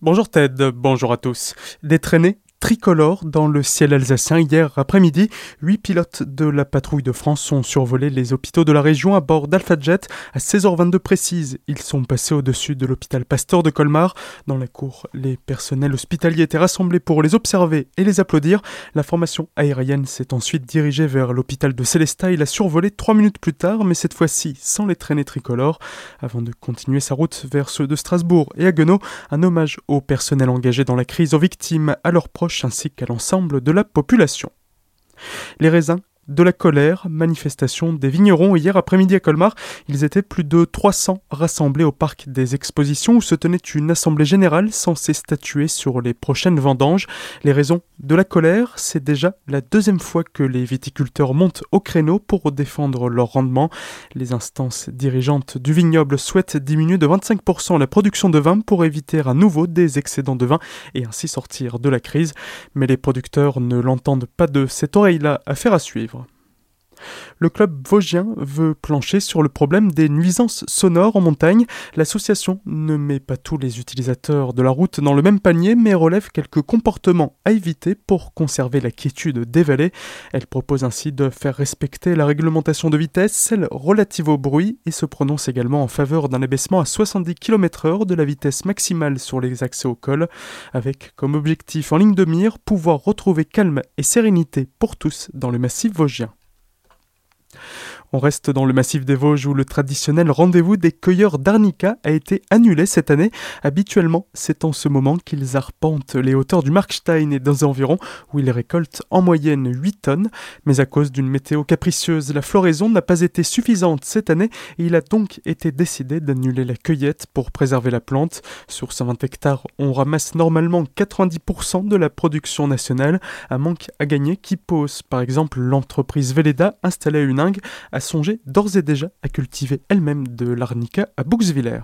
Bonjour Ted, bonjour à tous. Des traînées tricolores dans le ciel alsacien. Hier après-midi, 8 pilotes de la Patrouille de France ont survolé les hôpitaux de la région à bord d'Alpha Jet à 16h22 précise. Ils sont passés au-dessus de l'hôpital Pasteur de Colmar. Dans la cour, les personnels hospitaliers étaient rassemblés pour les observer et les applaudir. La formation aérienne s'est ensuite dirigée vers l'hôpital de Sélestat. Il a survolé 3 minutes plus tard, mais cette fois-ci sans les traînées tricolores. Avant de continuer sa route vers ceux de Strasbourg et Haguenau, un hommage au personnel engagé dans la crise, aux victimes, à leurs proches ainsi qu'à l'ensemble de la population. Les raisins de la colère, manifestation des vignerons hier après-midi à Colmar. Ils étaient plus de 300 rassemblés au parc des expositions où se tenait une assemblée générale censée statuer sur les prochaines vendanges. Les raisons de la colère, c'est déjà la deuxième fois que les viticulteurs montent au créneau pour défendre leur rendement. Les instances dirigeantes du vignoble souhaitent diminuer de 25% la production de vin pour éviter à nouveau des excédents de vin et ainsi sortir de la crise. Mais les producteurs ne l'entendent pas de cette oreille-là, affaire à suivre. Le club vosgien veut plancher sur le problème des nuisances sonores en montagne. L'association ne met pas tous les utilisateurs de la route dans le même panier, mais relève quelques comportements à éviter pour conserver la quiétude des vallées. Elle propose ainsi de faire respecter la réglementation de vitesse, celle relative au bruit, et se prononce également en faveur d'un abaissement à 70 km/h de la vitesse maximale sur les accès au col, avec comme objectif en ligne de mire pouvoir retrouver calme et sérénité pour tous dans le massif vosgien. On reste dans le massif des Vosges où le traditionnel rendez-vous des cueilleurs d'arnica a été annulé cette année. Habituellement, c'est en ce moment qu'ils arpentent les hauteurs du Markstein et des environs où ils récoltent en moyenne 8 tonnes. Mais à cause d'une météo capricieuse, la floraison n'a pas été suffisante cette année et il a donc été décidé d'annuler la cueillette pour préserver la plante. Sur 120 hectares, on ramasse normalement 90% de la production nationale, un manque à gagner qui pose par exemple l'entreprise Velleda installée à Huningue a songé d'ores et déjà à cultiver elle-même de l'arnica à Bouxviller.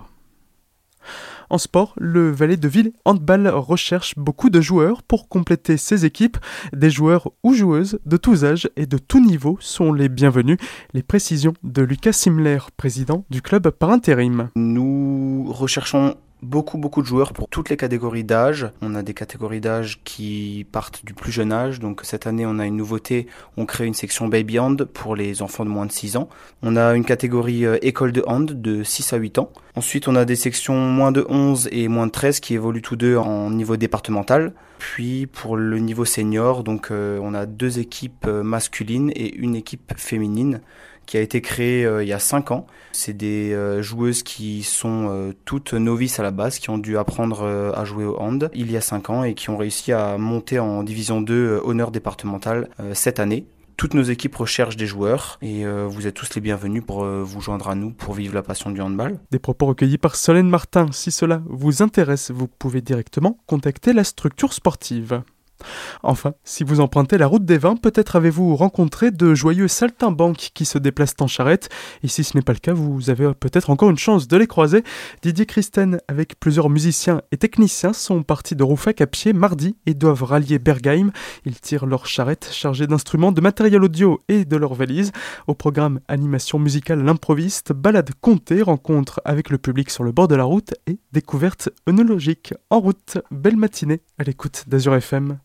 En sport, le Valais-de-Ville Handball recherche beaucoup de joueurs pour compléter ses équipes. Des joueurs ou joueuses de tous âges et de tous niveaux sont les bienvenus. Les précisions de Lucas Simler, président du club par intérim. Nous recherchons beaucoup de joueurs pour toutes les catégories d'âge. On a des catégories d'âge qui partent du plus jeune âge. Donc cette année, on a une nouveauté. On crée une section Baby Hand pour les enfants de moins de 6 ans. On a une catégorie école de hand de 6 à 8 ans. Ensuite, on a des sections moins de 11 et moins de 13 qui évoluent tous deux en niveau départemental. Puis pour le niveau senior, donc on a deux équipes masculines et une équipe féminine qui a été créée il y a 5 ans. C'est des joueuses qui sont toutes novices à la base, qui ont dû apprendre à jouer au hand il y a 5 ans et qui ont réussi à monter en division 2 honneur départemental cette année. Toutes nos équipes recherchent des joueurs et vous êtes tous les bienvenus pour vous joindre à nous pour vivre la passion du handball. Des propos recueillis par Solène Martin. Si cela vous intéresse, vous pouvez directement contacter la structure sportive. Enfin, si vous empruntez la route des vins, peut-être avez-vous rencontré de joyeux saltimbanques qui se déplacent en charrette. Et si ce n'est pas le cas, vous avez peut-être encore une chance de les croiser. Didier Christen, avec plusieurs musiciens et techniciens, sont partis de Rouffach à pied mardi et doivent rallier Bergheim. Ils tirent leur charrette chargée d'instruments, de matériel audio et de leurs valises. Au programme animation musicale à l'improviste, balade comptée, rencontre avec le public sur le bord de la route et découverte œnologique. En route, belle matinée à l'écoute d'Azur FM.